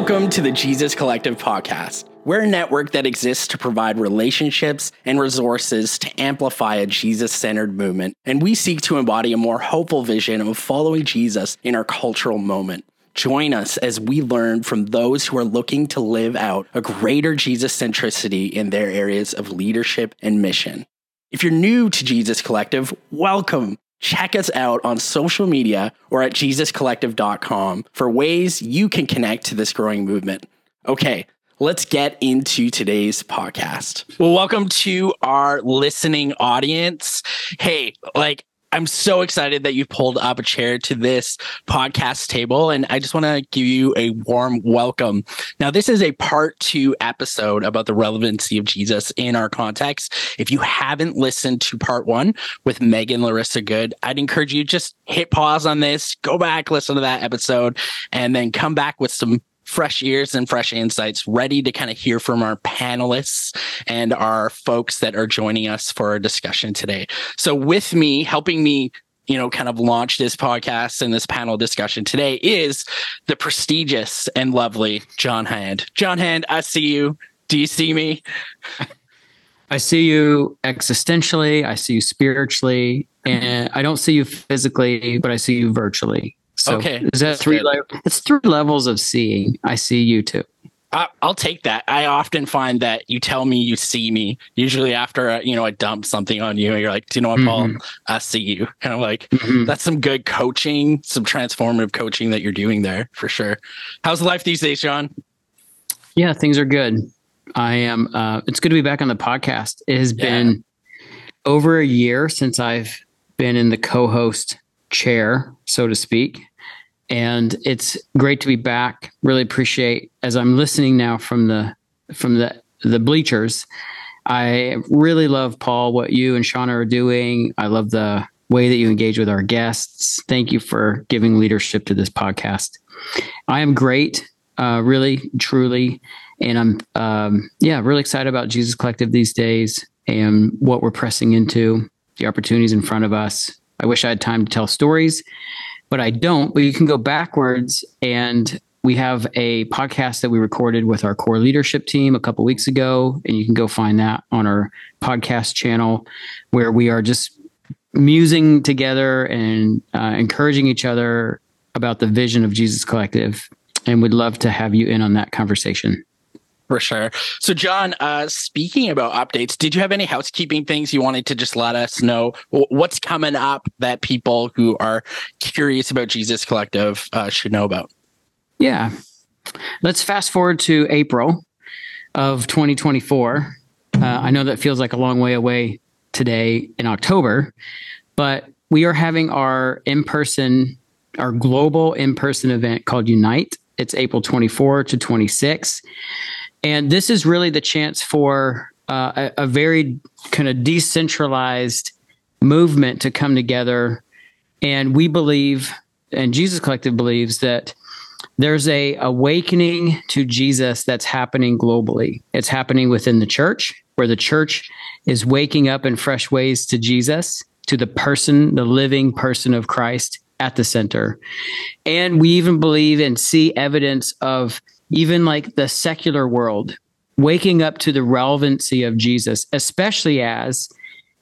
Welcome to the Jesus Collective podcast. We're a network that exists to provide relationships and resources to amplify a Jesus-centered movement, and we seek to embody a more hopeful vision of following Jesus in our cultural moment. Join us as we learn from those who are looking to live out a greater Jesus-centricity in their areas of leadership and mission. If you're new to Jesus Collective, welcome. Check us out on social media or at JesusCollective.com for ways you can connect to this growing movement. Okay. Let's get into today's podcast. Well, welcome to our listening audience. Hey, I'm so excited that you pulled up a chair to this podcast table, and I just want to give you a warm welcome. Now, this is a part 2 episode about the relevancy of Jesus in our context. If you haven't listened to part 1 with Megan Larissa Good, I'd encourage you just hit pause on this, go back, listen to that episode, and then come back with some fresh ears and fresh insights, ready to kind of hear from our panelists and our folks that are joining us for our discussion today. So with me, helping me, kind of launch this podcast and this panel discussion today is the prestigious and lovely John Hand. John Hand, I see you. Do you see me? I see you existentially. I see you spiritually. And I don't see you physically, but I see you virtually. So okay, is that three? It's 3 levels of seeing. I see you too. I'll take that. I often find that you tell me you see me. Usually after I dump something on you, and you're like, "Do you know what, Paul? Mm-hmm. I see you." And I'm like, mm-hmm. That's some good coaching, some transformative coaching that you're doing there for sure. How's life these days, John? Yeah, things are good. I am. It's good to be back on the podcast. It has been over a year since I've been in the co-host chair, so to speak. And it's great to be back. Really appreciate, as I'm listening now from the bleachers, I really love, Paul, what you and Shauna are doing. I love the way that you engage with our guests. Thank you for giving leadership to this podcast. I am great, really, truly. And I'm really excited about Jesus Collective these days and what we're pressing into, the opportunities in front of us. I wish I had time to tell stories, but I don't. But you can go backwards, and we have a podcast that we recorded with our core leadership team a couple weeks ago, and you can go find that on our podcast channel, where we are just musing together and encouraging each other about the vision of Jesus Collective, and would love to have you in on that conversation. For sure. So, John, speaking about updates, did you have any housekeeping things you wanted to just let us know? What's coming up that people who are curious about Jesus Collective should know about? Yeah. Let's fast forward to April of 2024. I know that feels like a long way away today in October, but we are having our global in-person event called Unite. It's April 24 to 26. And this is really the chance for a very kind of decentralized movement to come together. And we believe, and Jesus Collective believes, that there's a awakening to Jesus that's happening globally. It's happening within the church, where the church is waking up in fresh ways to Jesus, to the living person of Christ at the center. And we even believe and see evidence of even like the secular world waking up to the relevancy of Jesus, especially as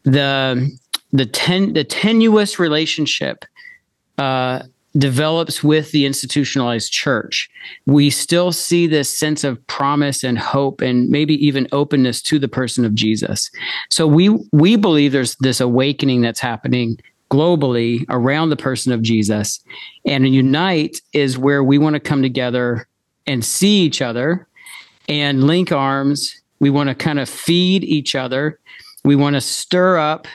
the tenuous relationship develops with the institutionalized church. We still see this sense of promise and hope and maybe even openness to the person of Jesus. So we believe there's this awakening that's happening globally around the person of Jesus. And Unite is where we want to come together and see each other and link arms. We want to kind of feed each other. We want to stir up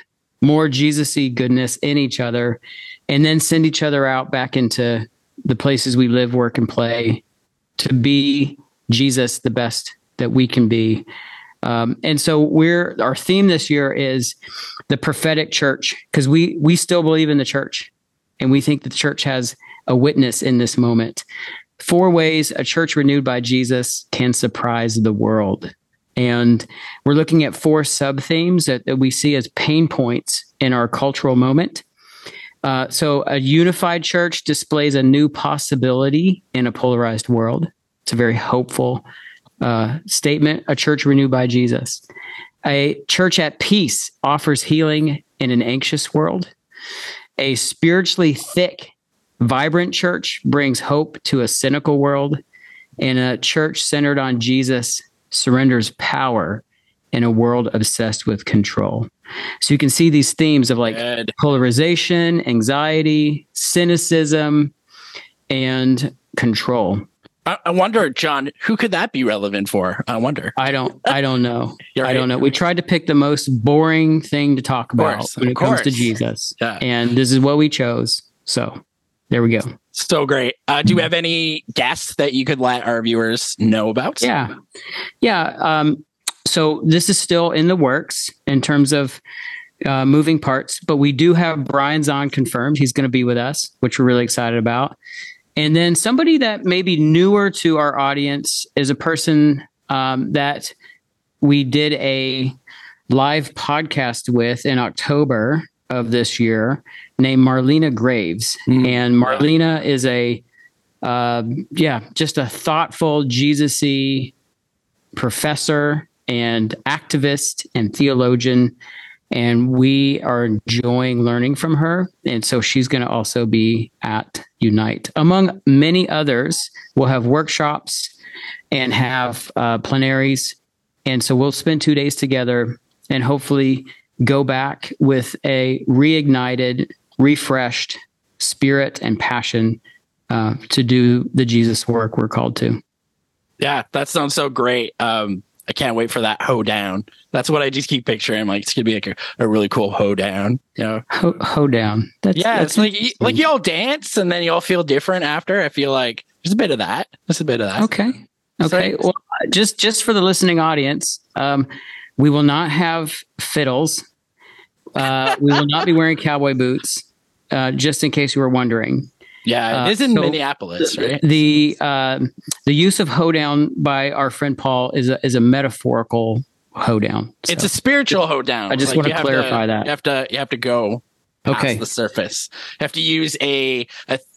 more Jesus-y goodness in each other, and then send each other out back into the places we live, work, and play to be Jesus the best that we can be. And so our theme this year is the prophetic church, because we still believe in the church, and we think that the church has a witness in this moment. 4 ways a church renewed by Jesus can surprise the world. And we're looking at 4 sub-themes that we see as pain points in our cultural moment. So a unified church displays a new possibility in a polarized world. It's a very hopeful statement. A church renewed by Jesus. A church at peace offers healing in an anxious world. A spiritually thick, vibrant church brings hope to a cynical world. And a church centered on Jesus surrenders power in a world obsessed with control. So you can see these themes of like polarization, anxiety, cynicism, and control. I wonder, John, who could that be relevant for? I wonder. I don't know. Right. I don't know. We tried to pick the most boring thing to talk about when it comes to Jesus. Yeah. And this is what we chose. So there we go. So great. Do you have any guests that you could let our viewers know about? Yeah. So this is still in the works in terms of moving parts, but we do have Brian Zahn confirmed. He's going to be with us, which we're really excited about. And then somebody that may be newer to our audience is a person that we did a live podcast with in October of this year named Marlena Graves. Mm-hmm. And Marlena is just a thoughtful, Jesus-y professor and activist and theologian. And we are enjoying learning from her. And so she's going to also be at Unite. Among many others, we'll have workshops and have plenaries. And so we'll spend 2 days together and hopefully go back with a reignited, refreshed spirit and passion to do the Jesus work we're called to. Yeah, that sounds so great. I can't wait for that hoedown. That's what I just keep picturing. I'm like, it's going to be like a really cool hoedown. You know? Hoedown. That's it's like you all dance and then you all feel different after. I feel like there's a bit of that. Okay. Well, just for the listening audience, we will not have fiddles. We will not be wearing cowboy boots, just in case you were wondering. Yeah, it is in Minneapolis, right? The use of hoedown by our friend Paul is a metaphorical hoedown. So it's a spiritual hoedown. I just want to clarify that. You have to go past the surface. You have to use a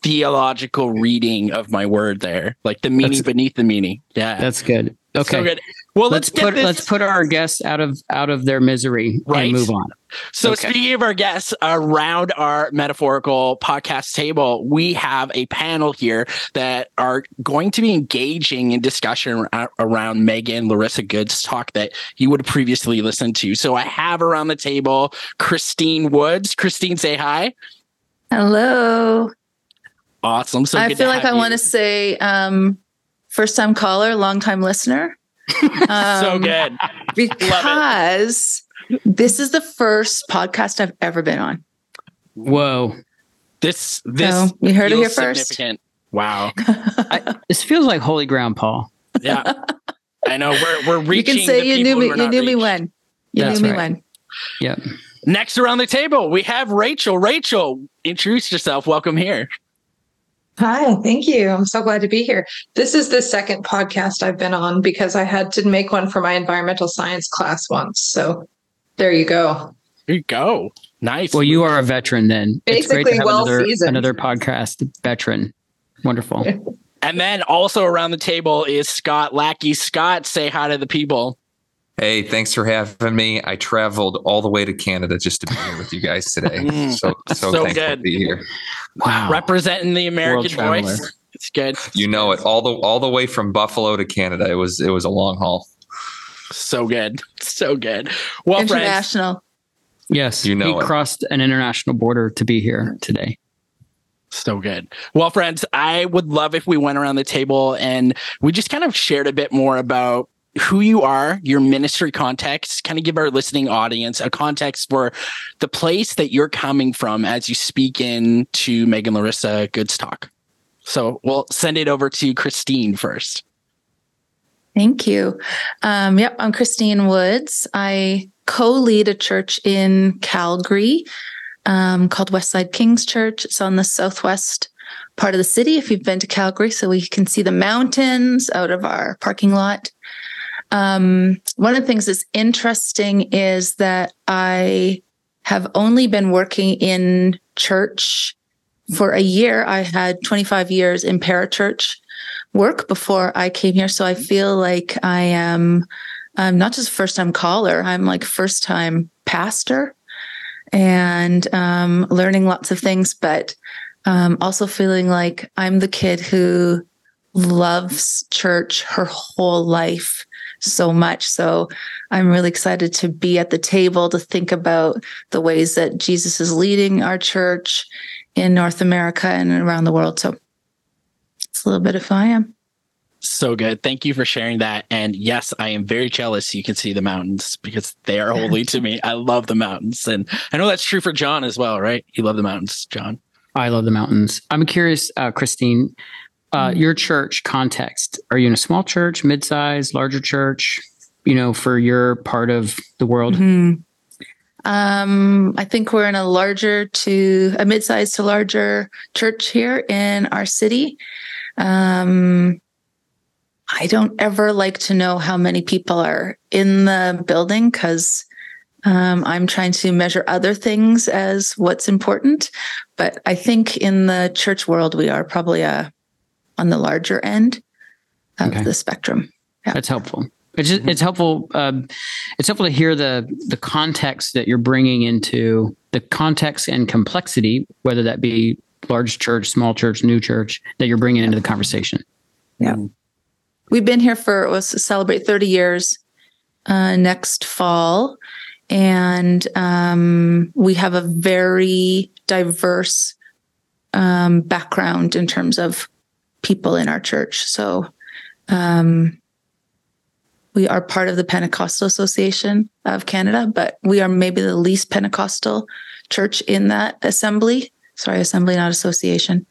theological reading of my word there, like the meaning beneath the meaning. Yeah, that's good. Okay. So good. Well, let's put our guests out of their misery and move on. So speaking of our guests, around our metaphorical podcast table, we have a panel here that are going to be engaging in discussion around Megan Larissa Good's talk that you would have previously listened to. So I have around the table Christine Woods. Christine, say hi. Hello. Awesome. So I feel like I want to say first time caller, long time listener. So good. Because this is the first podcast I've ever been on. Whoa. This so you heard it here first. Wow. This feels like holy ground, Paul. Yeah. I know we're reaching. You can say you knew me when. Yep. Next around the table, we have Rachel. Rachel, introduce yourself. Welcome here. Hi, thank you. I'm so glad to be here. This is the second podcast I've been on because I had to make one for my environmental science class once. So there you go. There you go. Nice. Well, you are a veteran then. Basically, it's great to have another podcast veteran. Wonderful. And then also around the table is Scott Lackey. Scott, say hi to the people. Hey, thanks for having me. I traveled all the way to Canada just to be here with you guys today. So thankful to be here. Wow. Representing the American voice. It's good. You know it. All the way from Buffalo to Canada. It was a long haul. So good. Well, international. Friends, yes. You know, crossed an international border to be here today. So good. Well, friends, I would love if we went around the table and we just kind of shared a bit more about who you are, your ministry context, kind of give our listening audience a context for the place that you're coming from as you speak into Megan Larissa Good's talk. So we'll send it over to Christine first. Thank you. Yep, I'm Christine Woods. I co-lead a church in Calgary called Westside Kings Church. It's on the southwest part of the city if you've been to Calgary, so we can see the mountains out of our parking lot. One of the things that's interesting is that I have only been working in church for a year, I had 25 years in parachurch work before I came here. So I feel like I am not just first-time caller, I'm like first-time pastor and learning lots of things, but also feeling like I'm the kid who loves church her whole life so much. So I'm really excited to be at the table to think about the ways that Jesus is leading our church in North America and around the world. So it's a little bit of who I am. So good. Thank you for sharing that. And yes, I am very jealous you can see the mountains because they are holy to me. I love the mountains. And I know that's true for John as well, right? You love the mountains, John. I love the mountains. I'm curious, Christine, your church context. Are you in a small church, mid-size, larger church, you know, for your part of the world? Mm-hmm. I think we're in a mid-size to larger church here in our city. I don't ever like to know how many people are in the building because I'm trying to measure other things as what's important. But I think in the church world, we are probably on the larger end of the spectrum. Yeah. That's helpful. It's helpful. It's helpful to hear the context that you're bringing into the context and complexity, whether that be large church, small church, new church, that you're bringing into the conversation. Yeah. We've been here celebrate 30 years next fall, and we have a very diverse background in terms of people in our church. So we are part of the Pentecostal Association of Canada, but we are maybe the least Pentecostal church in that assembly. Sorry, assembly, not association.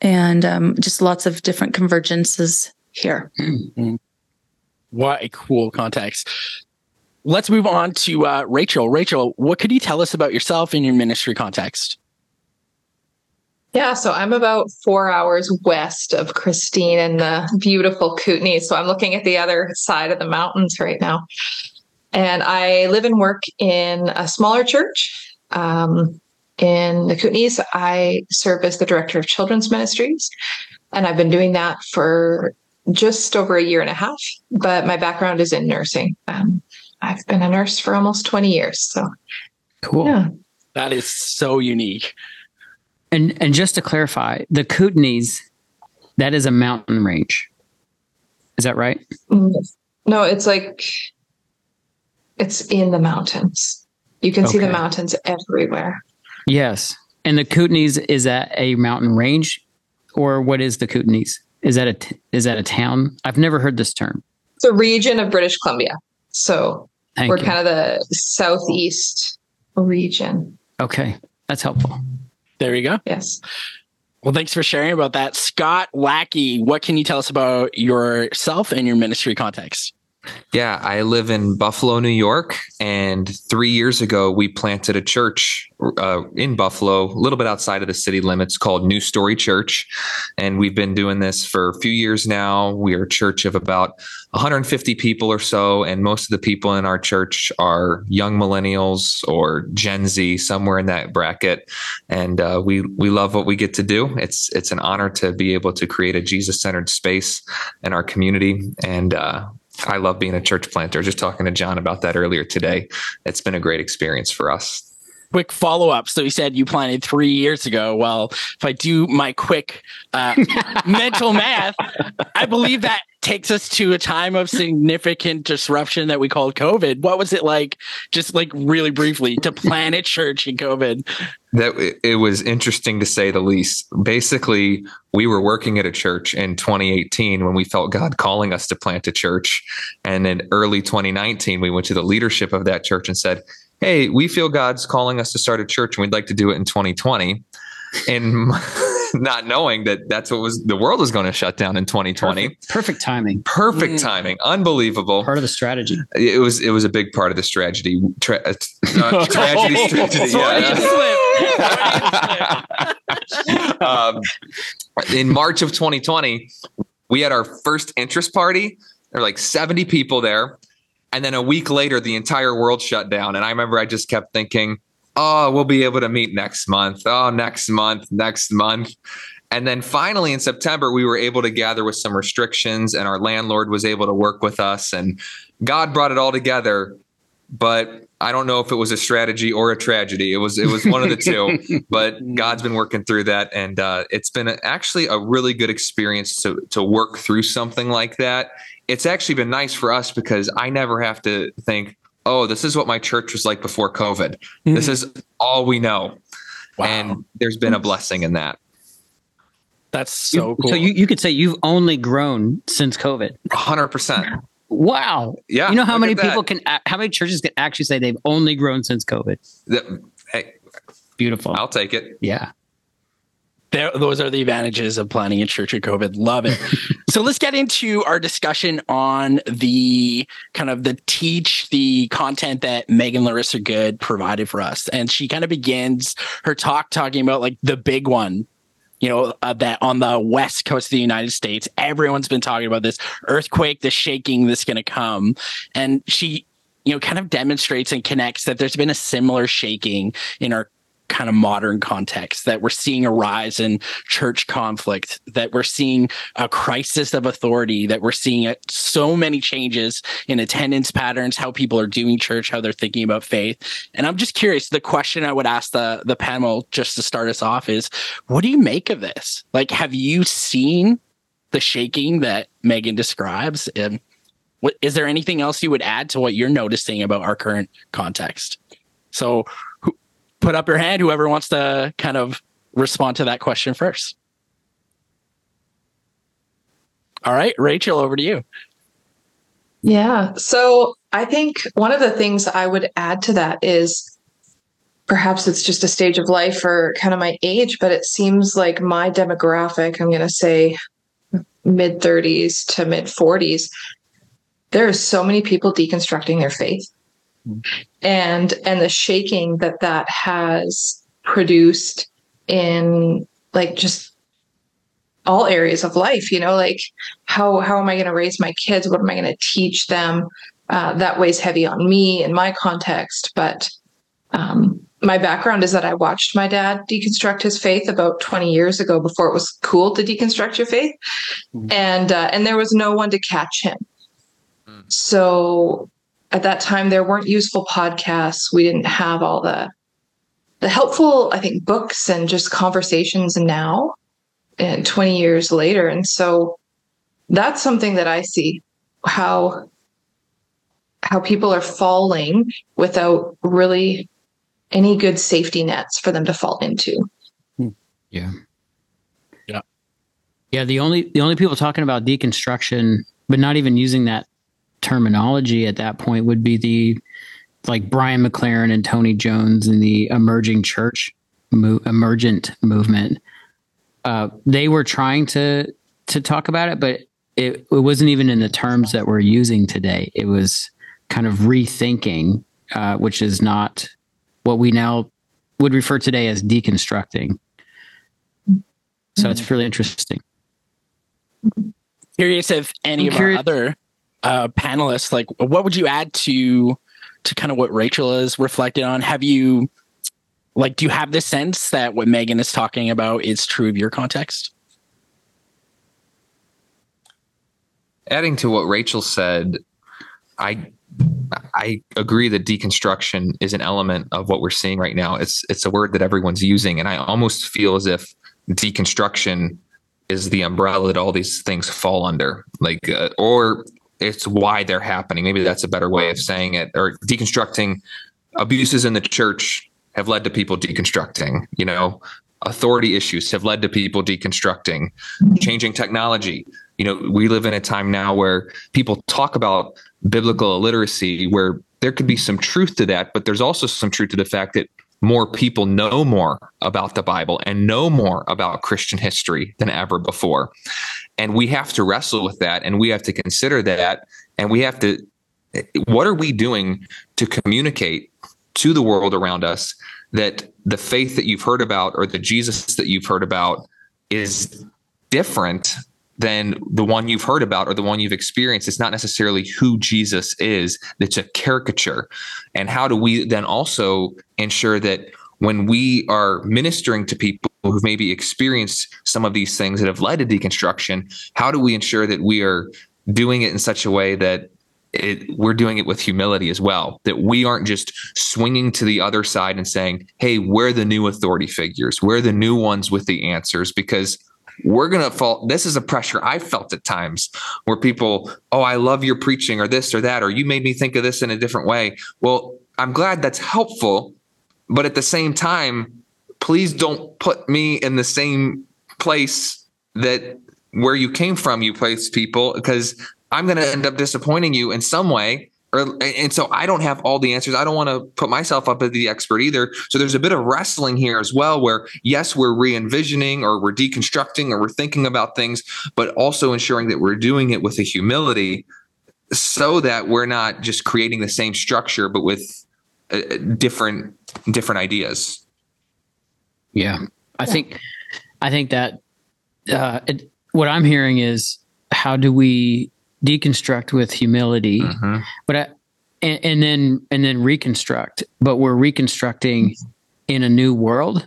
And just lots of different convergences here. Mm-hmm. What a cool context. Let's move on to Rachel. Rachel, what could you tell us about yourself and your ministry context? Yeah, so I'm about 4 hours west of Christine in the beautiful Kootenays. So I'm looking at the other side of the mountains right now. And I live and work in a smaller church in the Kootenays. I serve as the director of children's ministries, and I've been doing that for just over a year and a half, but my background is in nursing. I've been a nurse for almost 20 years. So cool. Yeah. That is so unique. And just to clarify, the Kootenays, that is a mountain range. Is that right? No, it's in the mountains. You can see the mountains everywhere. Yes. And the Kootenays, is that a mountain range? Or what is the Kootenays? Is that a town? I've never heard this term. It's a region of British Columbia. So we're kind of the southeast region. Okay. That's helpful. There you go. Yes. Well, thanks for sharing about that. Scott Lackey, what can you tell us about yourself and your ministry context? Yeah, I live in Buffalo, New York, and 3 years ago, we planted a church in Buffalo, a little bit outside of the city limits, called New Story Church, and we've been doing this for a few years now. We are a church of about 150 people or so, and most of the people in our church are young millennials or Gen Z, somewhere in that bracket, and we love what we get to do. It's an honor to be able to create a Jesus-centered space in our community, and I love being a church planter. Just talking to John about that earlier today. It's been a great experience for us. Quick follow-up. So you said you planted 3 years ago. Well, if I do my quick mental math, I believe that takes us to a time of significant disruption that we called COVID. What was it like, just like really briefly, to plant a church in COVID? It was interesting to say the least. Basically, we were working at a church in 2018 when we felt God calling us to plant a church. And in early 2019, we went to the leadership of that church and said, hey, we feel God's calling us to start a church and we'd like to do it in 2020. And not knowing that that's what the world was going to shut down in 2020. Perfect timing. Perfect timing. Unbelievable. Part of the strategy. It was a big part of the strategy. Strategy. Yeah. In March of 2020, we had our first interest party. There were like 70 people there. And then a week later, the entire world shut down. And I remember I just kept thinking, oh, we'll be able to meet next month. Oh, next month. And then finally in September, we were able to gather with some restrictions, and our landlord was able to work with us, and God brought it all together. But I don't know if it was a strategy or a tragedy. It was one of the two, but God's been working through that. And it's been actually a really good experience to work through something like that. It's actually been nice for us because I never have to think, oh, this is what my church was like before COVID. Mm-hmm. This is all we know. Wow. And there's been a blessing in that. That's so cool. So you could say you've only grown since COVID. 100%. Wow. Yeah. You know how many people how many churches can actually say they've only grown since COVID? Hey, beautiful. I'll take it. Yeah. Those are the advantages of planning a church in COVID. Love it. So let's get into our discussion on the kind of the content that Megan Larissa Good provided for us. And she kind of begins her talk talking about like the big one. You know, that on the west coast of the United States, everyone's been talking about this earthquake, the shaking that's going to come. And she, you know, kind of demonstrates and connects that there's been a similar shaking in our kind of modern context, that we're seeing a rise in church conflict, that we're seeing a crisis of authority, that we're seeing so many changes in attendance patterns, how people are doing church, how they're thinking about faith. And I'm just curious, the question I would ask the panel just to start us off is, what do you make of this? Like, have you seen the shaking that Megan describes? And is there anything else you would add to what you're noticing about our current context? So put up your hand, whoever wants to kind of respond to that question first. All right, Rachel, over to you. Yeah. So I think one of the things I would add to that is perhaps it's just a stage of life or kind of my age, but it seems like my demographic, I'm going to say mid 30s to mid 40s, there are so many people deconstructing their faith. And the shaking that has produced in like just all areas of life, you know, like how am I going to raise my kids? What am I going to teach them? That weighs heavy on me in my context. But my background is that I watched my dad deconstruct his faith about 20 years ago before it was cool to deconstruct your faith. Mm-hmm. And there was no one to catch him. Mm-hmm. So at that time, there weren't useful podcasts. We didn't have all the helpful, I think, books and just conversations now and 20 years later. And so that's something that I see, how people are falling without really any good safety nets for them to fall into. Yeah. Yeah. Yeah. The only people talking about deconstruction, but not even using that terminology at that point, would be the like Brian McLaren and Tony Jones and the emergent movement. They were trying to talk about it, but it wasn't even in the terms that we're using today. It was kind of rethinking, which is not what we now would refer today as deconstructing. So it's really interesting. Curious if any of our other panelists, like, what would you add to kind of what Rachel is reflected on? Have you, like, do you have this sense that what Megan is talking about is true of your context? Adding to what Rachel said, I agree that deconstruction is an element of what we're seeing right now. It's a word that everyone's using, and I almost feel as if deconstruction is the umbrella that all these things fall under, like, or it's why they're happening. Maybe that's a better way of saying it. Or deconstructing abuses in the church have led to people deconstructing, you know, authority issues have led to people deconstructing, changing technology. You know, we live in a time now where people talk about biblical illiteracy, where there could be some truth to that, but there's also some truth to the fact that more people know more about the Bible and know more about Christian history than ever before. And we have to wrestle with that, and we have to consider that, and we have to, what are we doing to communicate to the world around us that the faith that you've heard about or the Jesus that you've heard about is different than the one you've heard about or the one you've experienced. It's not necessarily who Jesus is. It's a caricature. And how do we then also ensure that when we are ministering to people who've maybe experienced some of these things that have led to deconstruction, how do we ensure that we are doing it in such a way that we're doing it with humility as well, that we aren't just swinging to the other side and saying, hey, we're the new authority figures. We're the new ones with the answers, because we're going to fall. This is a pressure I felt at times where people, oh, I love your preaching or this or that, or you made me think of this in a different way. Well, I'm glad that's helpful. But at the same time, please don't put me in the same place that where you came from, you placed people, because I'm going to end up disappointing you in some way. And so I don't have all the answers. I don't want to put myself up as the expert either. So there's a bit of wrestling here as well, where yes, we're re-envisioning or we're deconstructing or we're thinking about things, but also ensuring that we're doing it with a humility so that we're not just creating the same structure, but with different ideas. Yeah. I think that what I'm hearing is, how do we deconstruct with humility, but and then reconstruct? But we're reconstructing in a new world,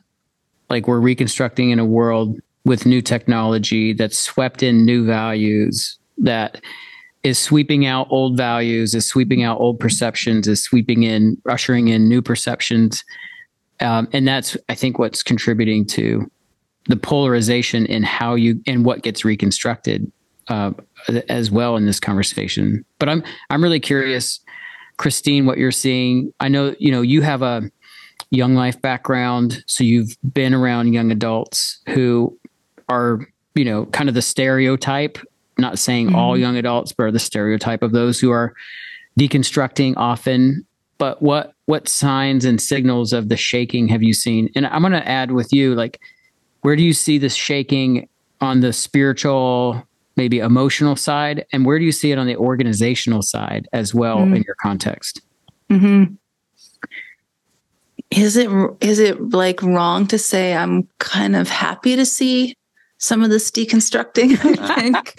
like we're reconstructing in a world with new technology that's swept in new values, that is sweeping out old values, is sweeping out old perceptions, is ushering in new perceptions, and that's I think what's contributing to the polarization in how you and what gets reconstructed. As well in this conversation. But I'm really curious, Christine, what you're seeing. I know, you have a young life background, so you've been around young adults who are, kind of the stereotype, not saying all young adults, but are the stereotype of those who are deconstructing often. But what signs and signals of the shaking have you seen? And I'm going to add with you, like, where do you see this shaking on the spiritual, maybe emotional side, and where do you see it on the organizational side as well in your context? Mm-hmm. Is it like wrong to say I'm kind of happy to see some of this deconstructing? I think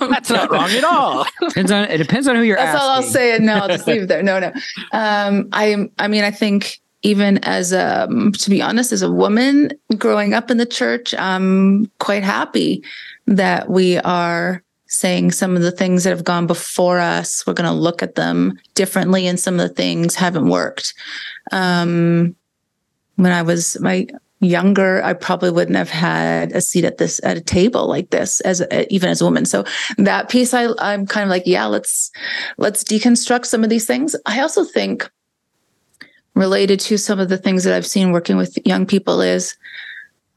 that's not wrong at all. It depends on who you're asking. That's all I'll say. No, I'll just leave it there. No. I think even as to be honest, as a woman growing up in the church, I'm quite happy that we are saying some of the things that have gone before us, we're going to look at them differently, and some of the things haven't worked. When I was younger, I probably wouldn't have had a seat at a table like this, even as a woman. So that piece, I'm kind of like, yeah, let's deconstruct some of these things. I also think related to some of the things that I've seen working with young people is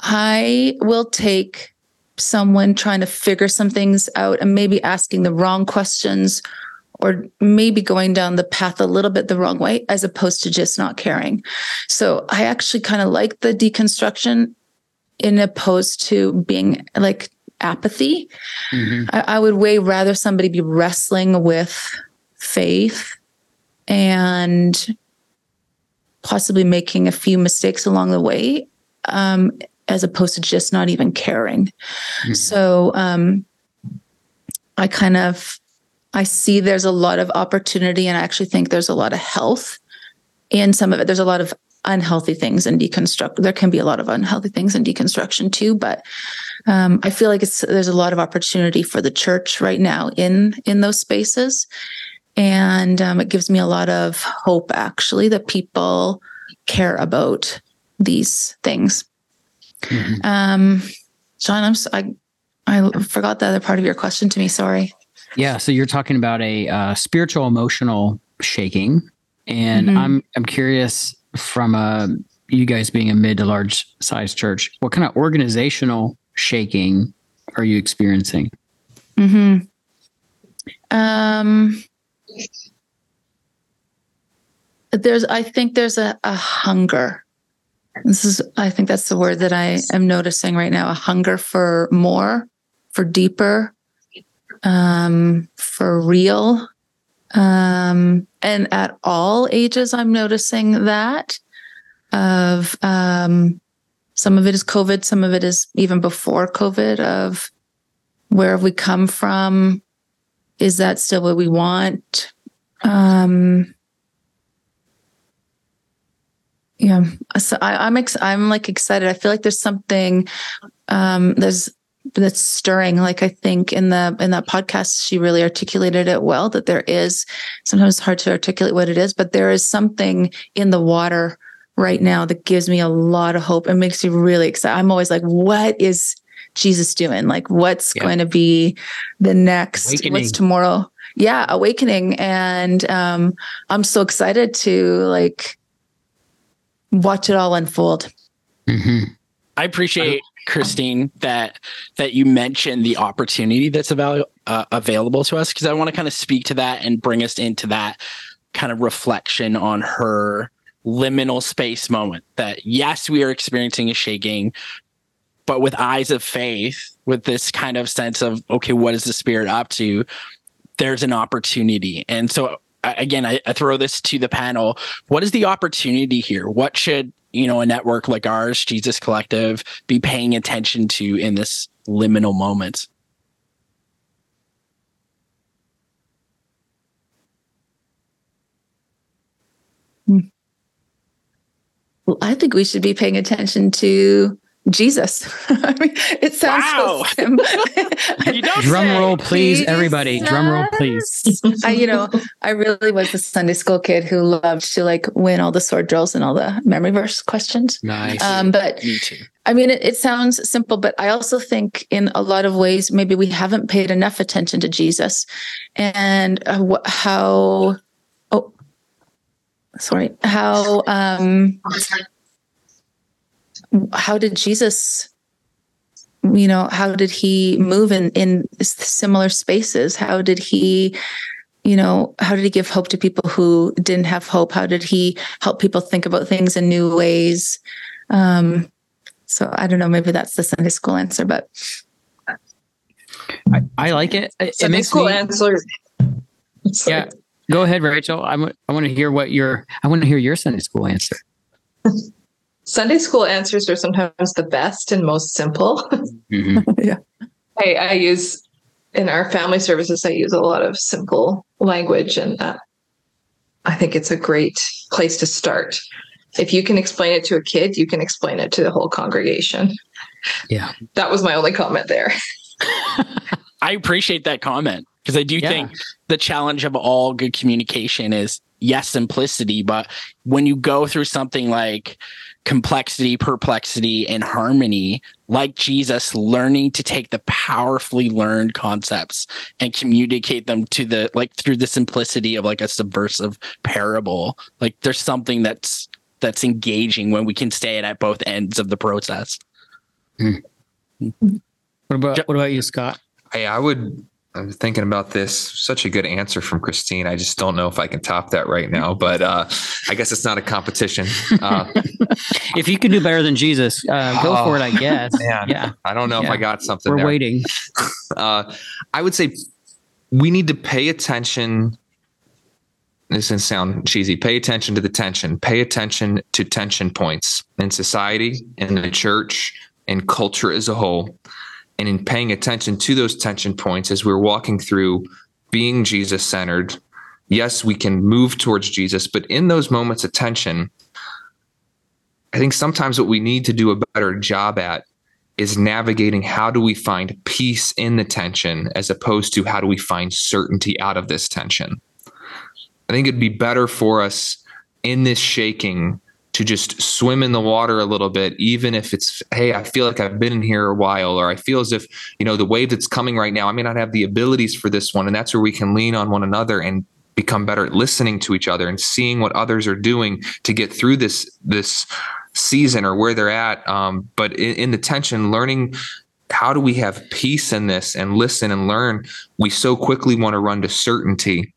I will take someone trying to figure some things out and maybe asking the wrong questions or maybe going down the path a little bit the wrong way, as opposed to just not caring. So I actually kind of like the deconstruction in opposed to being like apathy. Mm-hmm. I would way rather somebody be wrestling with faith and possibly making a few mistakes along the way, as opposed to just not even caring. Mm-hmm. So I see there's a lot of opportunity, and I actually think there's a lot of health in some of it. There's a lot of unhealthy things in deconstruct. There can be a lot of unhealthy things in deconstruction too, but I feel like there's a lot of opportunity for the church right now in those spaces. And it gives me a lot of hope, actually, that people care about these things. Mm-hmm. John, I forgot the other part of your question to me. Sorry. Yeah. So you're talking about a spiritual, emotional shaking, and I'm curious from you guys being a mid to large size church, what kind of organizational shaking are you experiencing? Mm-hmm. I think there's a hunger. I think that's the word that I am noticing right now, a hunger for more, for deeper, for real. And at all ages, I'm noticing that of some of it is COVID, some of it is even before COVID, of Where have we come from? Is that still what we want? Yeah. So I'm like excited. I feel like there's something that's stirring. Like I think in that podcast, she really articulated it well, that there is, sometimes it's hard to articulate what it is, but there is something in the water right now that gives me a lot of hope and makes me really excited. I'm always like, what is Jesus doing? Like what's going to be the next, awakening. What's tomorrow? Yeah. Awakening. And I'm so excited to like, watch it all unfold. Mm-hmm. I appreciate, Christine, that you mentioned the opportunity that's available to us, because I want to kind of speak to that and bring us into that kind of reflection on her liminal space moment. That yes, we are experiencing a shaking, but with eyes of faith, with this kind of sense of, okay, what is the Spirit up to? There's an opportunity. And so again, I throw this to the panel. What is the opportunity here? What should, a network like ours, Jesus Collective, be paying attention to in this liminal moment? Well, I think we should be paying attention to Jesus. I mean, it sounds so drum roll, please, Jesus. Everybody. Drum roll, please. I really was the Sunday school kid who loved to like win all the sword drills and all the memory verse questions. Nice. But me too. I mean, it sounds simple, but I also think in a lot of ways, maybe we haven't paid enough attention to Jesus and how did Jesus, how did he move in similar spaces? How did he, how did he give hope to people who didn't have hope? How did he help people think about things in new ways? So I don't know, maybe that's the Sunday school answer, but. I like it. Sunday school answer. Yeah. Go ahead, Rachel. I want to hear your Sunday school answer. Sunday school answers are sometimes the best and most simple. Mm-hmm. Yeah. I use in our family services, I use a lot of simple language, and I think it's a great place to start. If you can explain it to a kid, you can explain it to the whole congregation. Yeah. That was my only comment there. I appreciate that comment, because I do think the challenge of all good communication is, yes, simplicity, but when you go through something like complexity, perplexity, and harmony, like Jesus, learning to take the powerfully learned concepts and communicate them to the, like through the simplicity of like a subversive parable, like there's something that's engaging when we can stay at both ends of the process. Mm. What about you, Scott? I'm thinking about this. Such a good answer from Christine. I just don't know if I can top that right now, but I guess it's not a competition. If you can do better than Jesus, go for it, I guess. Man, yeah. I don't know if I got something. We're waiting. I would say we need to pay attention. This doesn't sound cheesy. Pay attention to the tension. Pay attention to tension points in society, in the church, in culture as a whole. And in paying attention to those tension points as we're walking through being Jesus-centered, yes, we can move towards Jesus, but in those moments of tension, I think sometimes what we need to do a better job at is navigating how do we find peace in the tension as opposed to how do we find certainty out of this tension. I think it'd be better for us in this shaking to just swim in the water a little bit, even if it's, hey, I feel like I've been in here a while, or I feel as if, the wave that's coming right now, I may not have the abilities for this one. And that's where we can lean on one another and become better at listening to each other and seeing what others are doing to get through this season or where they're at. But in the tension, learning how do we have peace in this and listen and learn. We so quickly want to run to certainty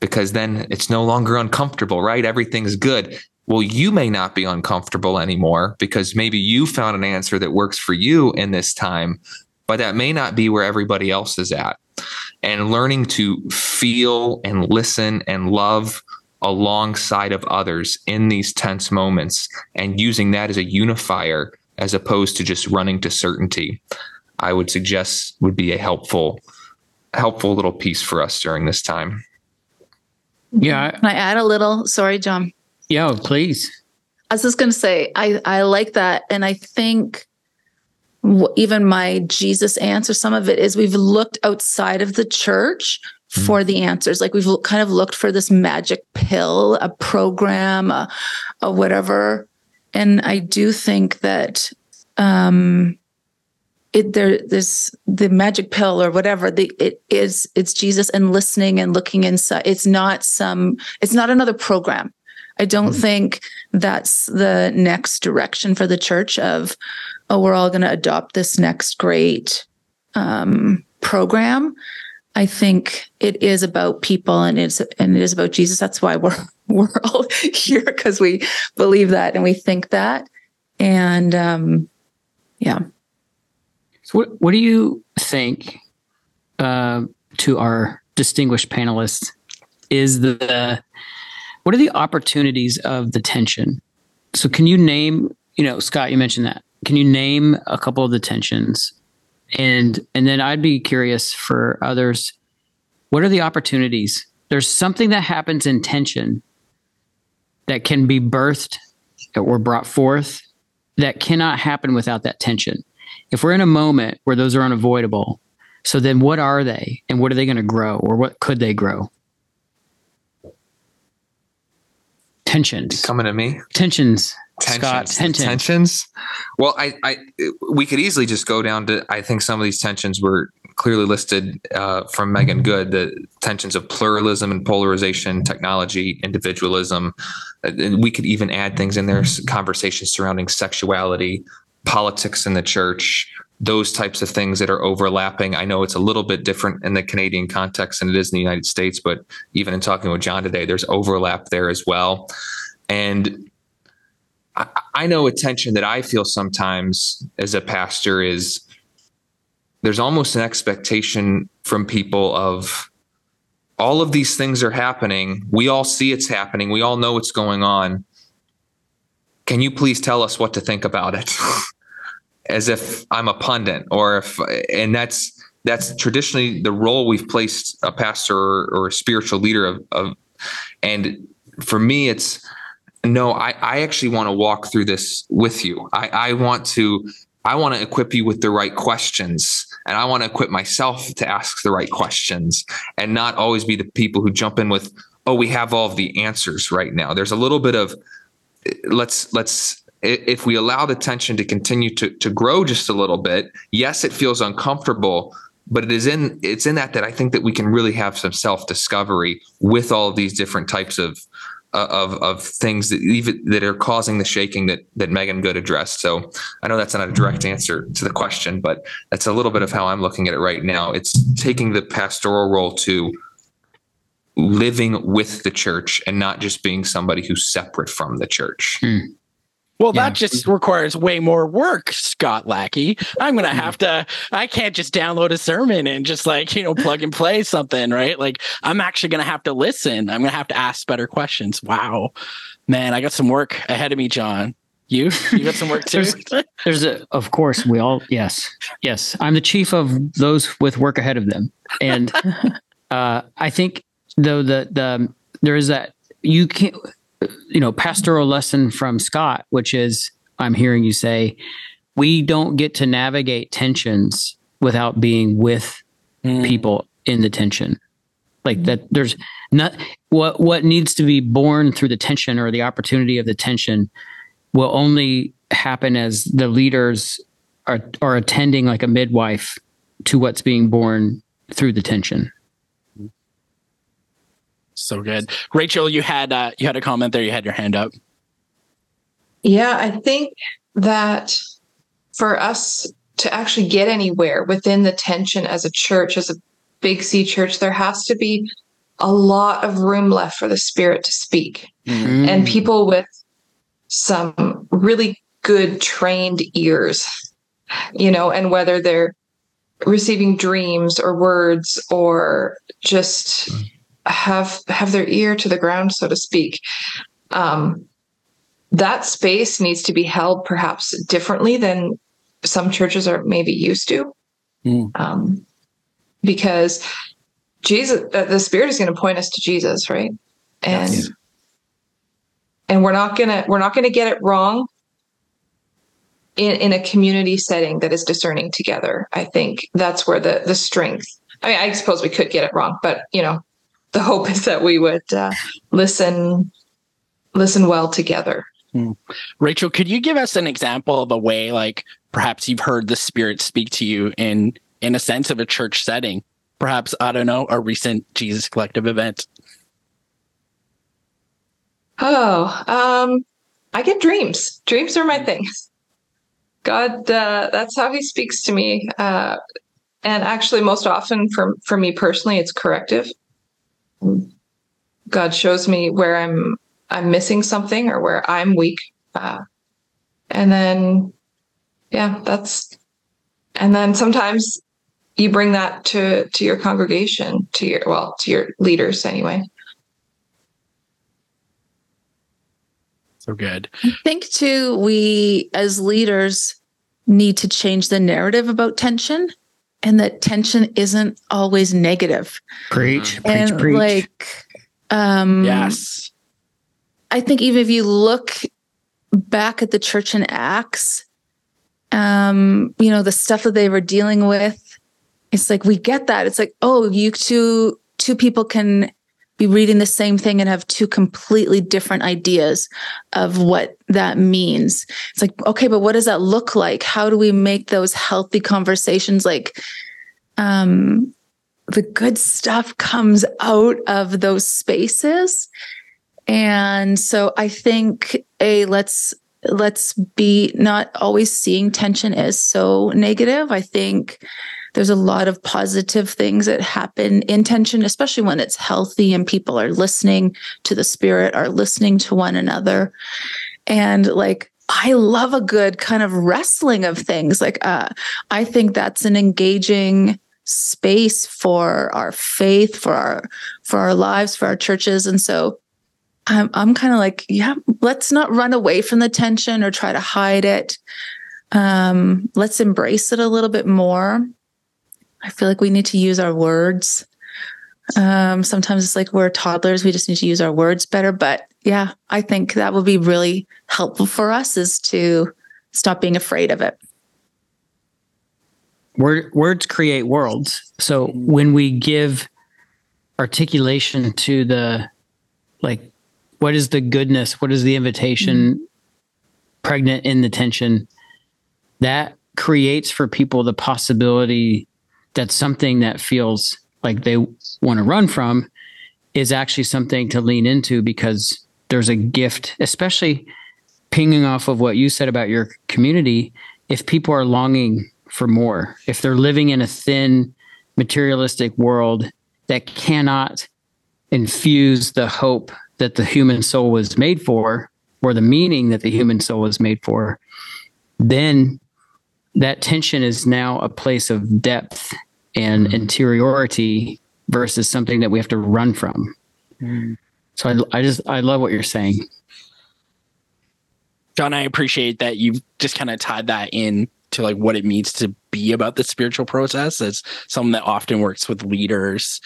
because then it's no longer uncomfortable, right? Everything's good. Well, you may not be uncomfortable anymore because maybe you found an answer that works for you in this time, but that may not be where everybody else is at. And learning to feel and listen and love alongside of others in these tense moments and using that as a unifier as opposed to just running to certainty. I would suggest would be a helpful little piece for us during this time. Yeah. Can I add a little? Sorry, John. Yeah, please. I was just going to say, I like that. And I think even my Jesus answer, some of it is we've looked outside of the church for the answers. Like we've kind of looked for this magic pill, a program, a whatever. And I do think that the magic pill or whatever, it's Jesus and listening and looking inside. It's not another program. I don't think that's the next direction for the church of, oh, we're all going to adopt this next great program. I think it is about people and it is about Jesus. That's why we're all here, because we believe that and we think that. And yeah. So what do you think to our distinguished panelists is what are the opportunities of the tension? So can you name, Scott, you mentioned that. Can you name a couple of the tensions? And then I'd be curious for others, what are the opportunities? There's something that happens in tension that can be birthed or brought forth that cannot happen without that tension. If we're in a moment where those are unavoidable, so then what are they and what are they going to grow, or what could they grow? Tensions. Coming to me. Tensions. Well, we could easily just go down to, I think some of these tensions were clearly listed from Megan Good, the tensions of pluralism and polarization, technology, individualism. And we could even add things in there, conversations surrounding sexuality, politics in the church, those types of things that are overlapping. I know it's a little bit different in the Canadian context than it is in the United States, but even in talking with John today, there's overlap there as well. And I know a tension that I feel sometimes as a pastor is there's almost an expectation from people of all of these things are happening. We all see it's happening. We all know what's going on. Can you please tell us what to think about it? As if I'm a pundit, and that's traditionally the role we've placed a pastor or a spiritual leader of. And for me, it's, no, I actually want to walk through this with you. I want to equip you with the right questions, and I want to equip myself to ask the right questions and not always be the people who jump in with, oh, we have all of the answers right now. There's a little bit of let's if we allow the tension to continue to grow just a little bit. Yes, it feels uncomfortable, but it's in that I think that we can really have some self-discovery with all of these different types of things that are causing the shaking that Megan Good addressed. So I know that's not a direct answer to the question, but that's a little bit of how I'm looking at it right now. It's taking the pastoral role to living with the church and not just being somebody who's separate from the church. Well, yeah. That just requires way more work, Scott Lackey. I'm going to have to, I can't just download a sermon and just plug and play something, right? Like I'm actually going to have to listen. I'm going to have to ask better questions. Wow, man, I got some work ahead of me, John. You got some work too? Of course we all, yes. I'm the chief of those with work ahead of them. And I think though there is that you can't, pastoral lesson from Scott, which is, I'm hearing you say, we don't get to navigate tensions without being with people in the tension. Like that, there's not what needs to be born through the tension or the opportunity of the tension will only happen as the leaders are attending like a midwife to what's being born through the tension. So good. Rachel, you had a comment there. You had your hand up. Yeah, I think that for us to actually get anywhere within the tension as a church, as a Big C church, there has to be a lot of room left for the Spirit to speak. Mm-hmm. And people with some really good trained ears, and whether they're receiving dreams or words or just have their ear to the ground, so to speak. That space needs to be held perhaps differently than some churches are maybe used to. because Jesus, the Spirit is going to point us to Jesus, right? And yes. And we're not gonna get it wrong in a community setting that is discerning together. I think that's where the strength. I mean, I suppose we could get it wrong, but you know, the hope is that we would listen well together. Rachel, could you give us an example of a way, like perhaps you've heard the Spirit speak to you in a sense of a church setting? Perhaps, I don't know, a recent Jesus Collective event. I get dreams. Dreams are my thing. God, that's how He speaks to me. And actually, most often for me personally, it's corrective. God shows me where I'm missing something or where I'm weak. And then, yeah, and then sometimes you bring that to your congregation, to your leaders anyway. So good. I think too, we as leaders need to change the narrative about tension, and that tension isn't always negative. Preach. Like, yes. I think even if you look back at the church in Acts, you know, the stuff that they were dealing with, it's like, we get that. It's like, oh, you two people can be reading the same thing and have two completely different ideas of what that means. It's like, okay, but what does that look like? How do we make those healthy conversations? Like, the good stuff comes out of those spaces. And so I think let's be not always seeing tension as so negative. I think there's a lot of positive things that happen in tension, especially when it's healthy and people are listening to the Spirit, are listening to one another. And like, I love a good kind of wrestling of things. Like, I think that's an engaging space for our faith, for our lives, for our churches. And so I'm kind of like, yeah, let's not run away from the tension or try to hide it. Let's embrace it a little bit more. I feel like we need to use our words. Sometimes it's like we're toddlers. We just need to use our words better. But yeah, I think that will be really helpful for us, is to stop being afraid of it. Words create worlds. So when we give articulation to the, like, what is the goodness? What is the invitation pregnant in the tension? That creates for people the possibility that something that feels like they want to run from is actually something to lean into, because there's a gift, especially pinging off of what you said about your community. If people are longing for more, if they're living in a thin, materialistic world that cannot infuse the hope that the human soul was made for, or the meaning that the human soul was made for, then that tension is now a place of depth and interiority versus something that we have to run from. So I love what you're saying, John. I appreciate that you've just kind of tied that in to like what it means to be about the spiritual process. That's something that often works with leaders,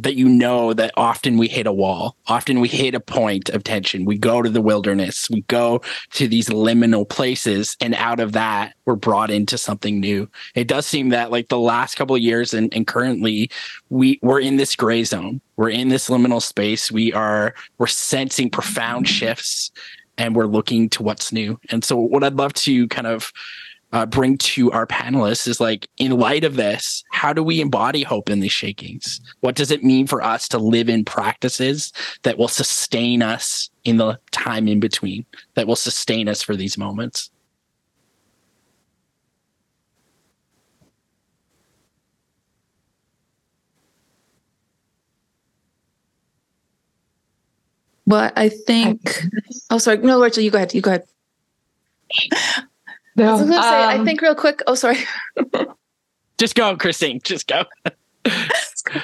that, you know, that often we hit a wall, often we hit a point of tension. We go to the wilderness, we go to these liminal places, and out of that, we're brought into something new. It does seem that like the last couple of years and currently, we're in this gray zone. We're in this liminal space. We're sensing profound shifts, and we're looking to what's new. And so what I'd love to kind of bring to our panelists is, like, in light of this, how do we embody hope in these shakings? What does it mean for us to live in practices that will sustain us in the time in between, that will sustain us for these moments? Well, I think, oh, sorry. No, Rachel, you go ahead. No, I was going to say, I think real quick. Oh, sorry. Just go, Christine. Just go.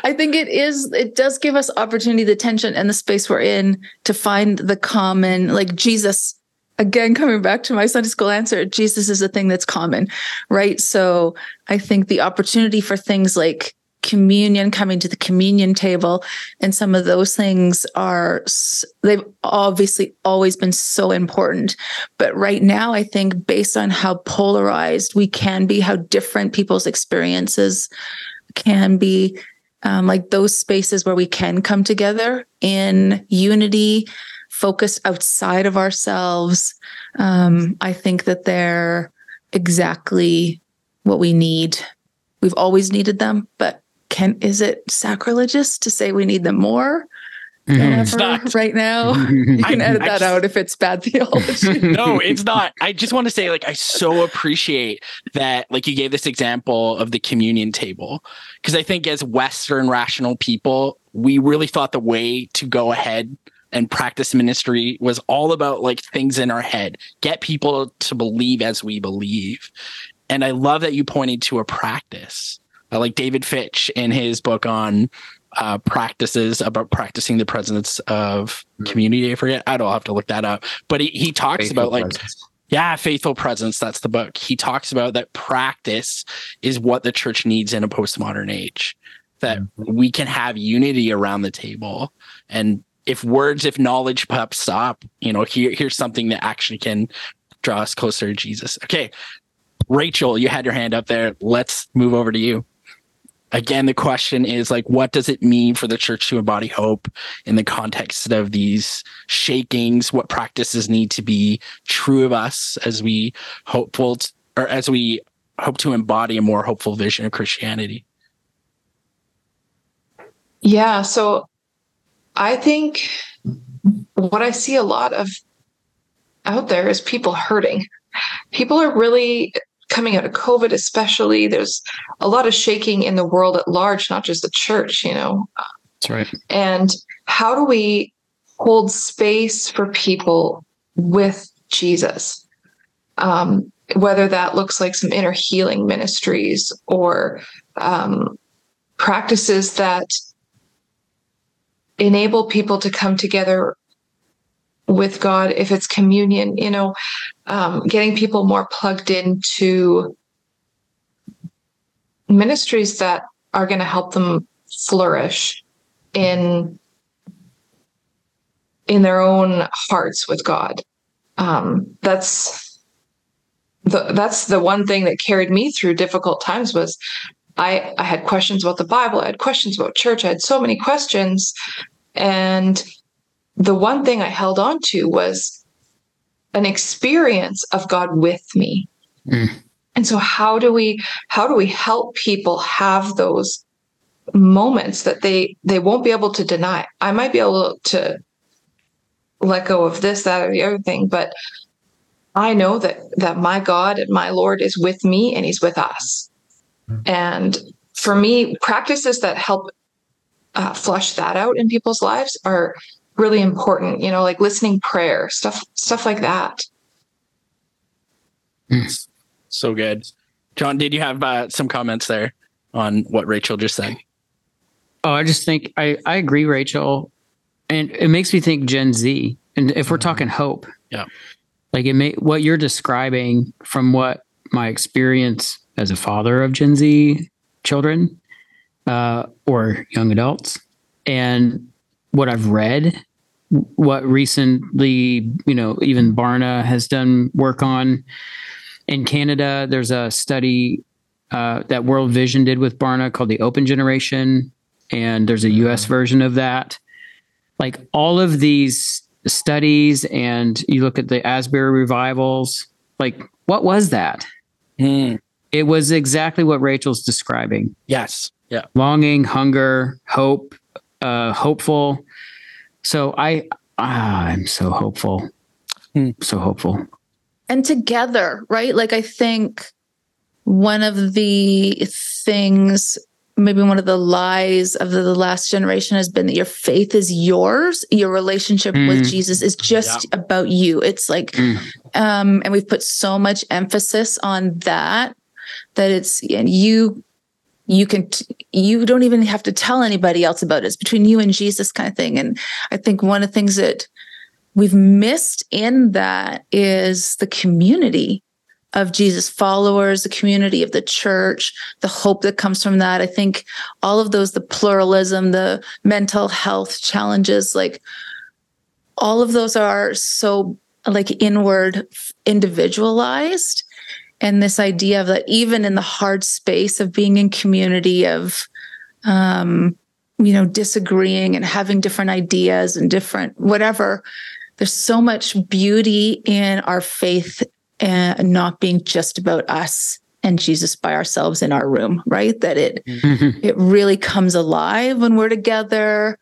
I think it does give us opportunity, the tension and the space we're in, to find the common, like Jesus again, coming back to my Sunday school answer, Jesus is a thing that's common, right? So I think the opportunity for things like communion, coming to the communion table, and some of those things are, they've obviously always been so important. But right now, I think based on how polarized we can be, how different people's experiences can be, like those spaces where we can come together in unity, focused outside of ourselves, I think that they're exactly what we need. We've always needed them, but is it sacrilegious to say we need them more than ever right now? You can edit that out if it's bad theology. No, it's not. I just want to say, like, I so appreciate that, like, you gave this example of the communion table, because I think as Western rational people, we really thought the way to go ahead and practice ministry was all about, like, things in our head, get people to believe as we believe. And I love that you pointed to a practice. Like David Fitch in his book on practices, about practicing the presence of community. I forget. I'll have to look that up. But he talks about faithful presence. That's the book. He talks about that practice is what the church needs in a postmodern age, that we can have unity around the table. And if words, if knowledge pops up, here's something that actually can draw us closer to Jesus. Okay. Rachel, you had your hand up there. Let's move over to you. Again, the question is, like, what does it mean for the church to embody hope in the context of these shakings? What practices need to be true of us as we hope to embody a more hopeful vision of Christianity? Yeah. So I think what I see a lot of out there is people hurting. People are really coming out of COVID, especially. There's a lot of shaking in the world at large, not just the church, That's right. And how do we hold space for people with Jesus? Whether that looks like some inner healing ministries or practices that enable people to come together with God, if it's communion, getting people more plugged into ministries that are going to help them flourish in their own hearts with God. That's the one thing that carried me through difficult times was I had questions about the Bible. I had questions about church. I had so many questions, and the one thing I held on to was an experience of God with me. Mm. And so how do we help people have those moments that they won't be able to deny? I might be able to let go of this, that, or the other thing, but I know that my God and my Lord is with me and he's with us. Mm. And for me, practices that help flush that out in people's lives are really important, like listening prayer, stuff like that. So good. John, did you have some comments there on what Rachel just said? Oh, I just think I agree, Rachel. And it makes me think Gen Z. And if we're talking hope, yeah, like what you're describing from what my experience as a father of Gen Z children or young adults, and what I've read, what recently, even Barna has done work on in Canada. There's a study that World Vision did with Barna called the Open Generation. And there's a US version of that. Like all of these studies, and you look at the Asbury revivals, like what was that? Mm. It was exactly what Rachel's describing. Yes. Yeah. Longing, hunger, hope. Hopeful. So I'm so hopeful. So hopeful. And together, right? Like I think one of the things, maybe one of the lies of the last generation has been that your faith is yours. Your relationship with Jesus is just about you. It's like, and we've put so much emphasis on that it's you. You don't even have to tell anybody else about it. It's between you and Jesus kind of thing. And I think one of the things that we've missed in that is the community of Jesus followers, the community of the church, the hope that comes from that. I think all of those, the pluralism, the mental health challenges, like all of those are so like inward, individualized. And this idea of that even in the hard space of being in community of, disagreeing and having different ideas and different whatever, there's so much beauty in our faith and not being just about us and Jesus by ourselves in our room, right? That it really comes alive when we're together.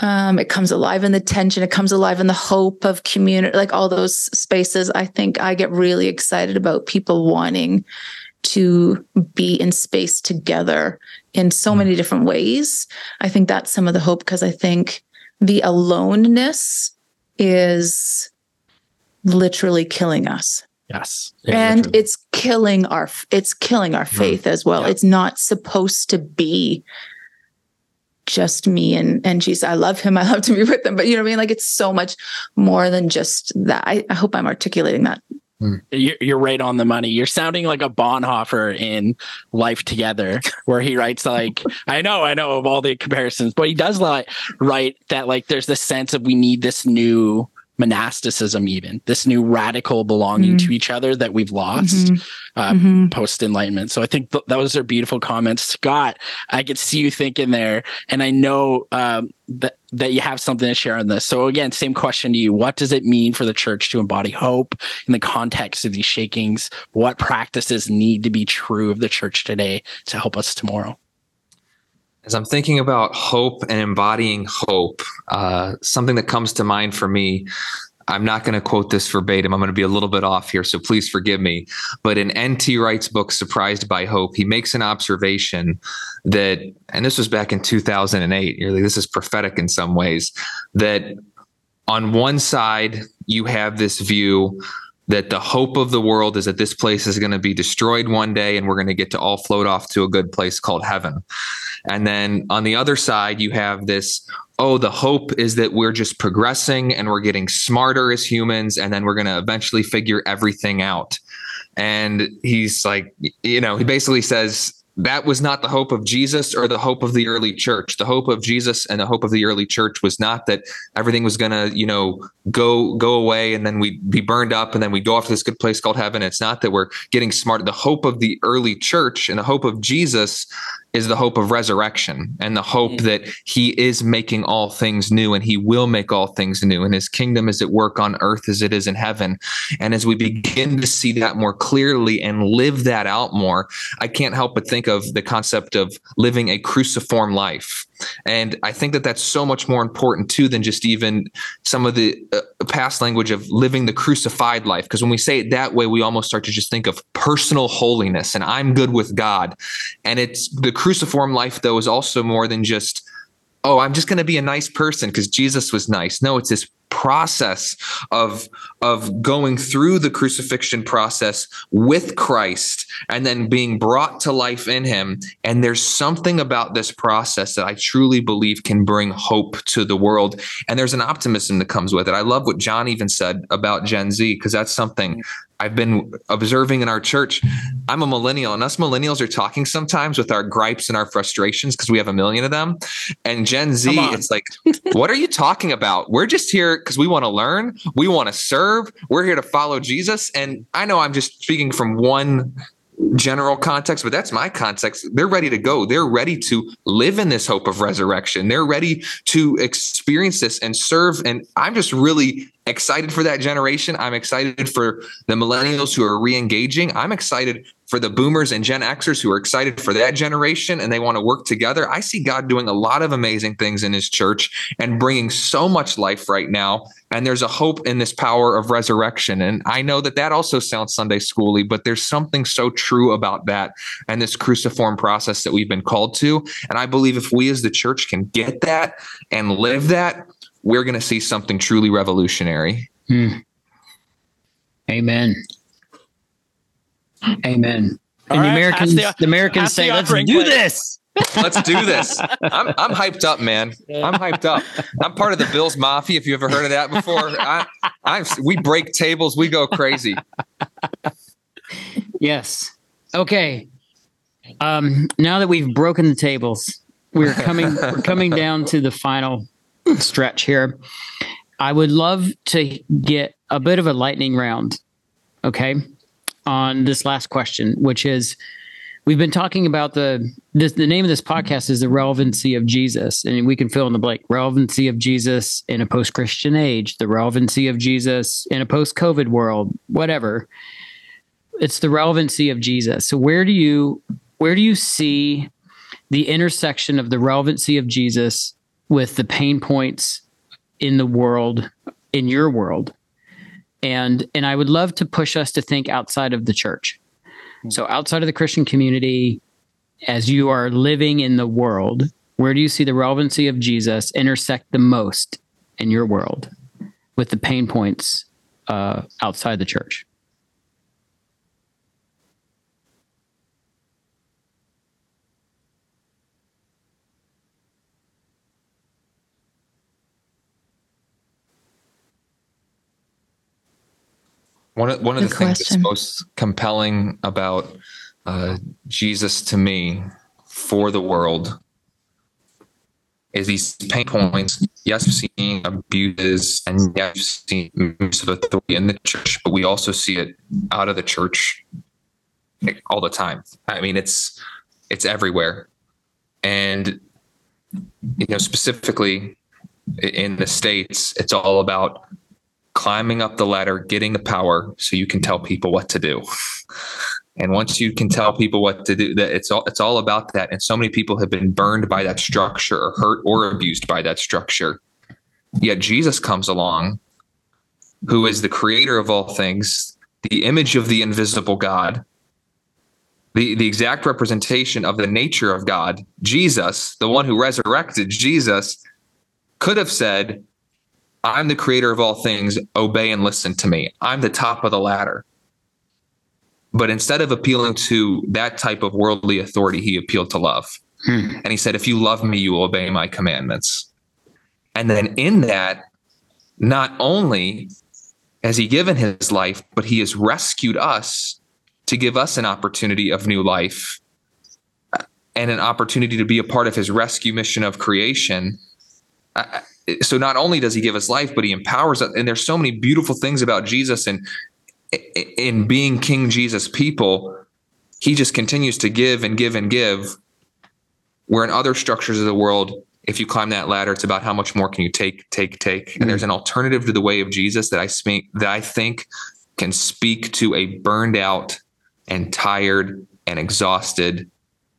It comes alive in the tension. It comes alive in the hope of community, like all those spaces. I think I get really excited about people wanting to be in space together in so many different ways. I think that's some of the hope, because I think the aloneness is literally killing us. Yes. Yeah, and literally. It's killing our faith as well. Yeah. It's not supposed to be just me and Jesus. I love him. I love to be with him. But you know what I mean? Like, it's so much more than just that. I hope I'm articulating that. You're right on the money. You're sounding like a Bonhoeffer in Life Together, where he writes like, I know of all the comparisons, but he does like write that like there's this sense of we need this new monasticism, even this new radical belonging to each other that we've lost post Enlightenment. So I think those are beautiful comments, Scott. I could see you thinking there, and I know that you have something to share on this. So again, same question to you: what does it mean for the church to embody hope in the context of these shakings? What practices need to be true of the church today to help us tomorrow? As I'm thinking about hope and embodying hope, something that comes to mind for me, I'm not going to quote this verbatim. I'm going to be a little bit off here, so please forgive me. But in N.T. Wright's book, Surprised by Hope, he makes an observation that, and this was back in 2008, you're like, this is prophetic in some ways, that on one side, you have this view that the hope of the world is that this place is going to be destroyed one day and we're going to get to all float off to a good place called heaven. And then on the other side, you have this, the hope is that we're just progressing and we're getting smarter as humans, and then we're going to eventually figure everything out. And he's like, he basically says, that was not the hope of Jesus or the hope of the early church. The hope of Jesus and the hope of the early church was not that everything was going to, go away and then we'd be burned up and then we'd go off to this good place called heaven. It's not that we're getting smart. The hope of the early church and the hope of Jesus is the hope of resurrection and the hope that he is making all things new and he will make all things new. And his kingdom is at work on earth as it is in heaven. And as we begin to see that more clearly and live that out more, I can't help but think of the concept of living a cruciform life. And I think that that's so much more important too than just even some of the past language of living the crucified life. Because when we say it that way, we almost start to just think of personal holiness and I'm good with God. And it's the cruciform life, though, is also more than just, I'm just going to be a nice person because Jesus was nice. No, it's this process of going through the crucifixion process with Christ and then being brought to life in him. And there's something about this process that I truly believe can bring hope to the world. And there's an optimism that comes with it. I love what John even said about Gen Z, because that's something I've been observing in our church. I'm a millennial, and us millennials are talking sometimes with our gripes and our frustrations because we have a million of them. And Gen Z, it's like, what are you talking about? We're just here because we want to learn. We want to serve. We're here to follow Jesus. And I know I'm just speaking from one general context, but that's my context. They're ready to go. They're ready to live in this hope of resurrection. They're ready to experience this and serve. And I'm just really excited for that generation. I'm excited for the millennials who are re-engaging. I'm excited for the boomers and Gen Xers who are excited for that generation and they want to work together. I see God doing a lot of amazing things in his church and bringing so much life right now. And there's a hope in this power of resurrection. And I know that also sounds Sunday schooly, but there's something so true about that and this cruciform process that we've been called to. And I believe if we as the church can get that and live that, we're going to see something truly revolutionary. Amen. All right, the Americans say, let's do this. Let's do this. I'm hyped up, man. I'm hyped up. I'm part of the Bills Mafia. If you ever heard of that before, we break tables. We go crazy. Yes. Okay. Now that we've broken the tables, we're coming down to the final stretch here. I would love to get a bit of a lightning round, okay, on this last question, which is, we've been talking about the name of this podcast is The Relevancy of Jesus, and we can fill in the blank. Relevancy of Jesus in a post-Christian age, the relevancy of Jesus in a post-COVID world, whatever. It's the relevancy of Jesus. So where do you see the intersection of the relevancy of Jesus with the pain points in the world, in your world? And I would love to push us to think outside of the church. So outside of the Christian community, as you are living in the world, where do you see the relevancy of Jesus intersect the most in your world with the pain points outside the church? One of the things that's most compelling about Jesus to me for the world is these pain points. Yes, we've seen abuses, and yes, we've seen abuse of authority in the church, but we also see it out of the church all the time. I mean, it's everywhere. And, you know, specifically in the States, it's all about climbing up the ladder, getting the power so you can tell people what to do. And once you can tell people what to do, that it's all about that. And so many people have been burned by that structure or hurt or abused by that structure. Yet Jesus comes along, who is the creator of all things, the image of the invisible God, the exact representation of the nature of God. Jesus, the one who resurrected Jesus, could have said, I'm the creator of all things, obey and listen to me. I'm the top of the ladder. But instead of appealing to that type of worldly authority, he appealed to love. And he said, if you love me, you will obey my commandments. And then in that, not only has he given his life, but he has rescued us to give us an opportunity of new life and an opportunity to be a part of his rescue mission of creation. So not only does he give us life, but he empowers us. And there's so many beautiful things about Jesus, and in being King Jesus people, he just continues to give and give and give, where in other structures of the world, if you climb that ladder, it's about how much more can you take. Mm-hmm. And there's an alternative to the way of Jesus that I think can speak to a burned out and tired and exhausted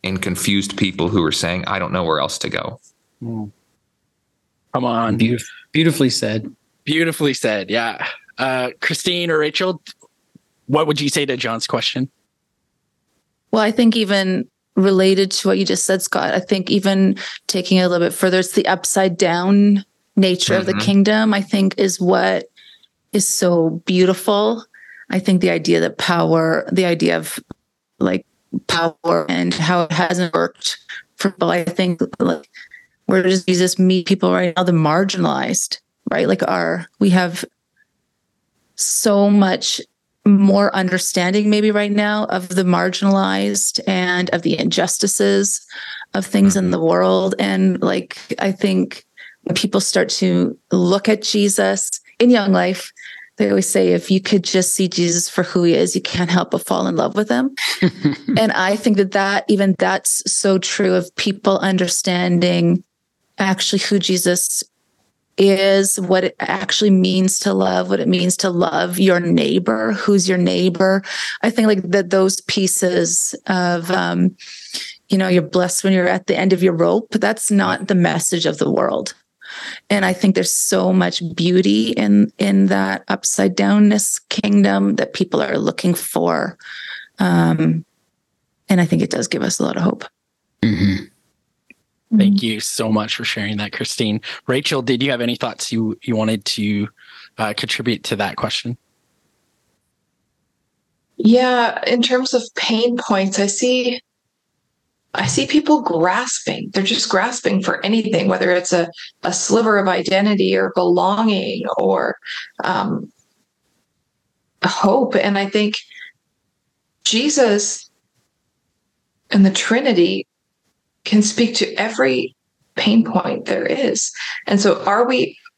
and confused people who are saying, I don't know where else to go. Mm. Come on. Beautifully said. Beautifully said. Yeah. Christine or Rachel, what would you say to John's question? Well, I think even related to what you just said, Scott, I think even taking it a little bit further, it's the upside down nature of the kingdom, I think, is what is so beautiful. I think the idea that power, the idea of like power and how it hasn't worked for people, I think, like, where does Jesus meet people right now? The marginalized, right? Like we have so much more understanding maybe right now of the marginalized and of the injustices of things in the world. And like, I think when people start to look at Jesus in young life, they always say, if you could just see Jesus for who he is, you can't help but fall in love with him. And I think that even that's so true of people understanding actually who Jesus is, what it actually means to love, what it means to love your neighbor, who's your neighbor. I think like that those pieces of, you know, you're blessed when you're at the end of your rope. That's not the message of the world. And I think there's so much beauty in that upside downness kingdom that people are looking for. And I think it does give us a lot of hope. Mm-hmm. Thank you so much for sharing that, Christine. Rachel, did you have any thoughts you wanted to contribute to that question? Yeah, in terms of pain points, I see I see people grasping. They're just grasping for anything, whether it's a sliver of identity or belonging or hope. And I think Jesus and the Trinity can speak to every pain point there is. And so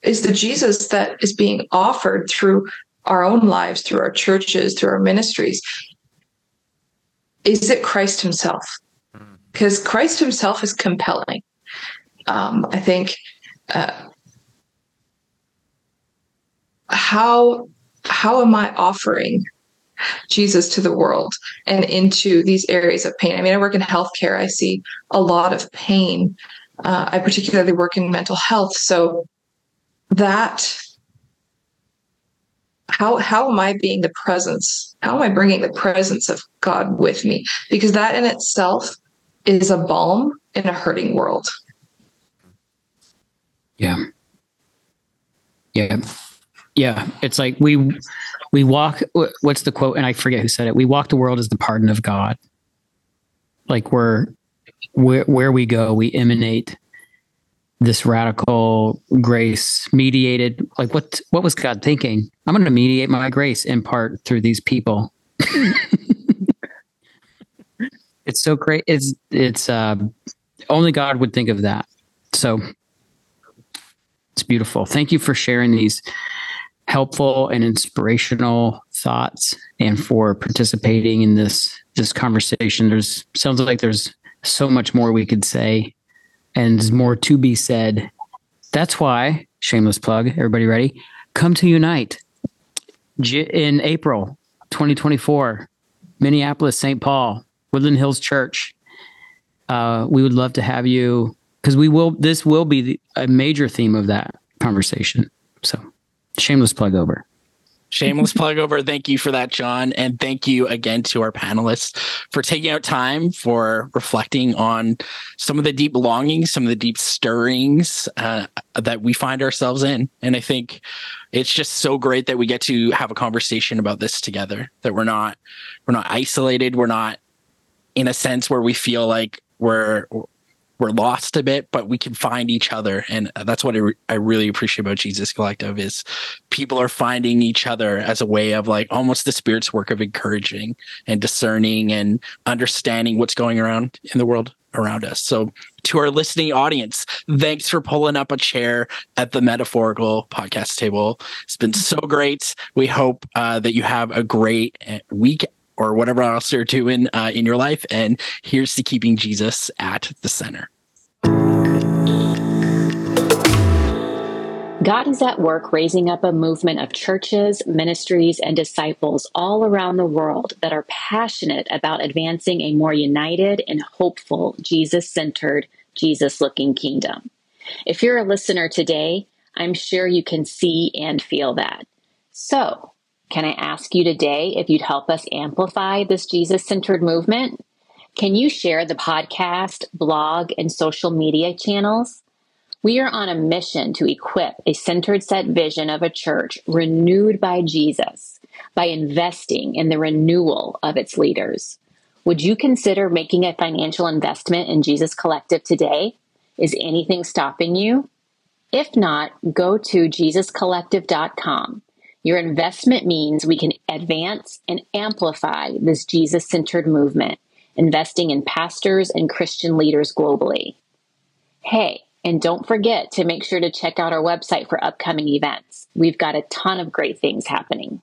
is the Jesus that is being offered through our own lives, through our churches, through our ministries, is it Christ himself? Because Christ himself is compelling. I think how am I offering Jesus to the world and into these areas of pain? I mean, I work in healthcare. I see a lot of pain. I particularly work in mental health. So that, how am I being the presence? How am I bringing the presence of God with me? Because that in itself is a balm in a hurting world. Yeah. Yeah. Yeah. It's like we walk, what's the quote? And I forget who said it. We walk the world as the pardon of God. Like where we go, we emanate this radical grace mediated. Like what was God thinking? I'm going to mediate my grace in part through these people. It's so great. It's only God would think of that. So it's beautiful. Thank you for sharing these helpful and inspirational thoughts and for participating in this conversation. Sounds like there's so much more we could say and more to be said. That's why, shameless plug, everybody ready? Come to Unite in April 2024, Minneapolis, St. Paul. Woodland Hills Church. We would love to have you, because this will be a major theme of that conversation. So shameless plug over. Thank you for that, John. And thank you again to our panelists for taking out time for reflecting on some of the deep longings, some of the deep stirrings that we find ourselves in. And I think it's just so great that we get to have a conversation about this together, that we're not isolated. We're not in a sense where we feel like we're lost a bit, but we can find each other. And that's what I really appreciate about Jesus Collective is people are finding each other as a way of like almost the Spirit's work of encouraging and discerning and understanding what's going around in the world around us. So to our listening audience, thanks for pulling up a chair at the metaphorical podcast table. It's been so great. We hope that you have a great week or whatever else you're doing in your life. And here's to keeping Jesus at the center. God is at work raising up a movement of churches, ministries, and disciples all around the world that are passionate about advancing a more united and hopeful, Jesus-centered, Jesus-looking kingdom. If you're a listener today, I'm sure you can see and feel that. So, can I ask you today if you'd help us amplify this Jesus-centered movement? Can you share the podcast, blog, and social media channels? We are on a mission to equip a centered set vision of a church renewed by Jesus by investing in the renewal of its leaders. Would you consider making a financial investment in Jesus Collective today? Is anything stopping you? If not, go to JesusCollective.com. Your investment means we can advance and amplify this Jesus-centered movement, investing in pastors and Christian leaders globally. Hey, and don't forget to make sure to check out our website for upcoming events. We've got a ton of great things happening.